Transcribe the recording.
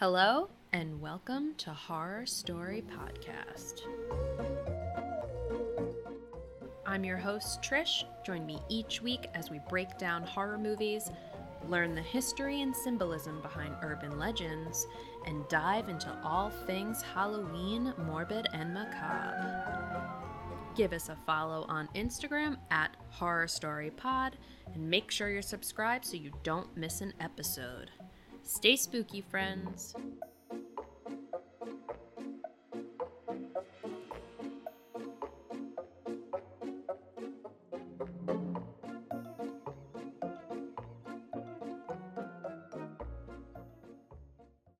Hello, and welcome to Horror Story Podcast. I'm your host, Trish. Join me each week as we break down horror movies, learn the history and symbolism behind urban legends, and dive into all things Halloween, morbid, and macabre. Give us a follow on Instagram at Horror Story Pod, and make sure you're subscribed so you don't miss an episode. Stay spooky, friends.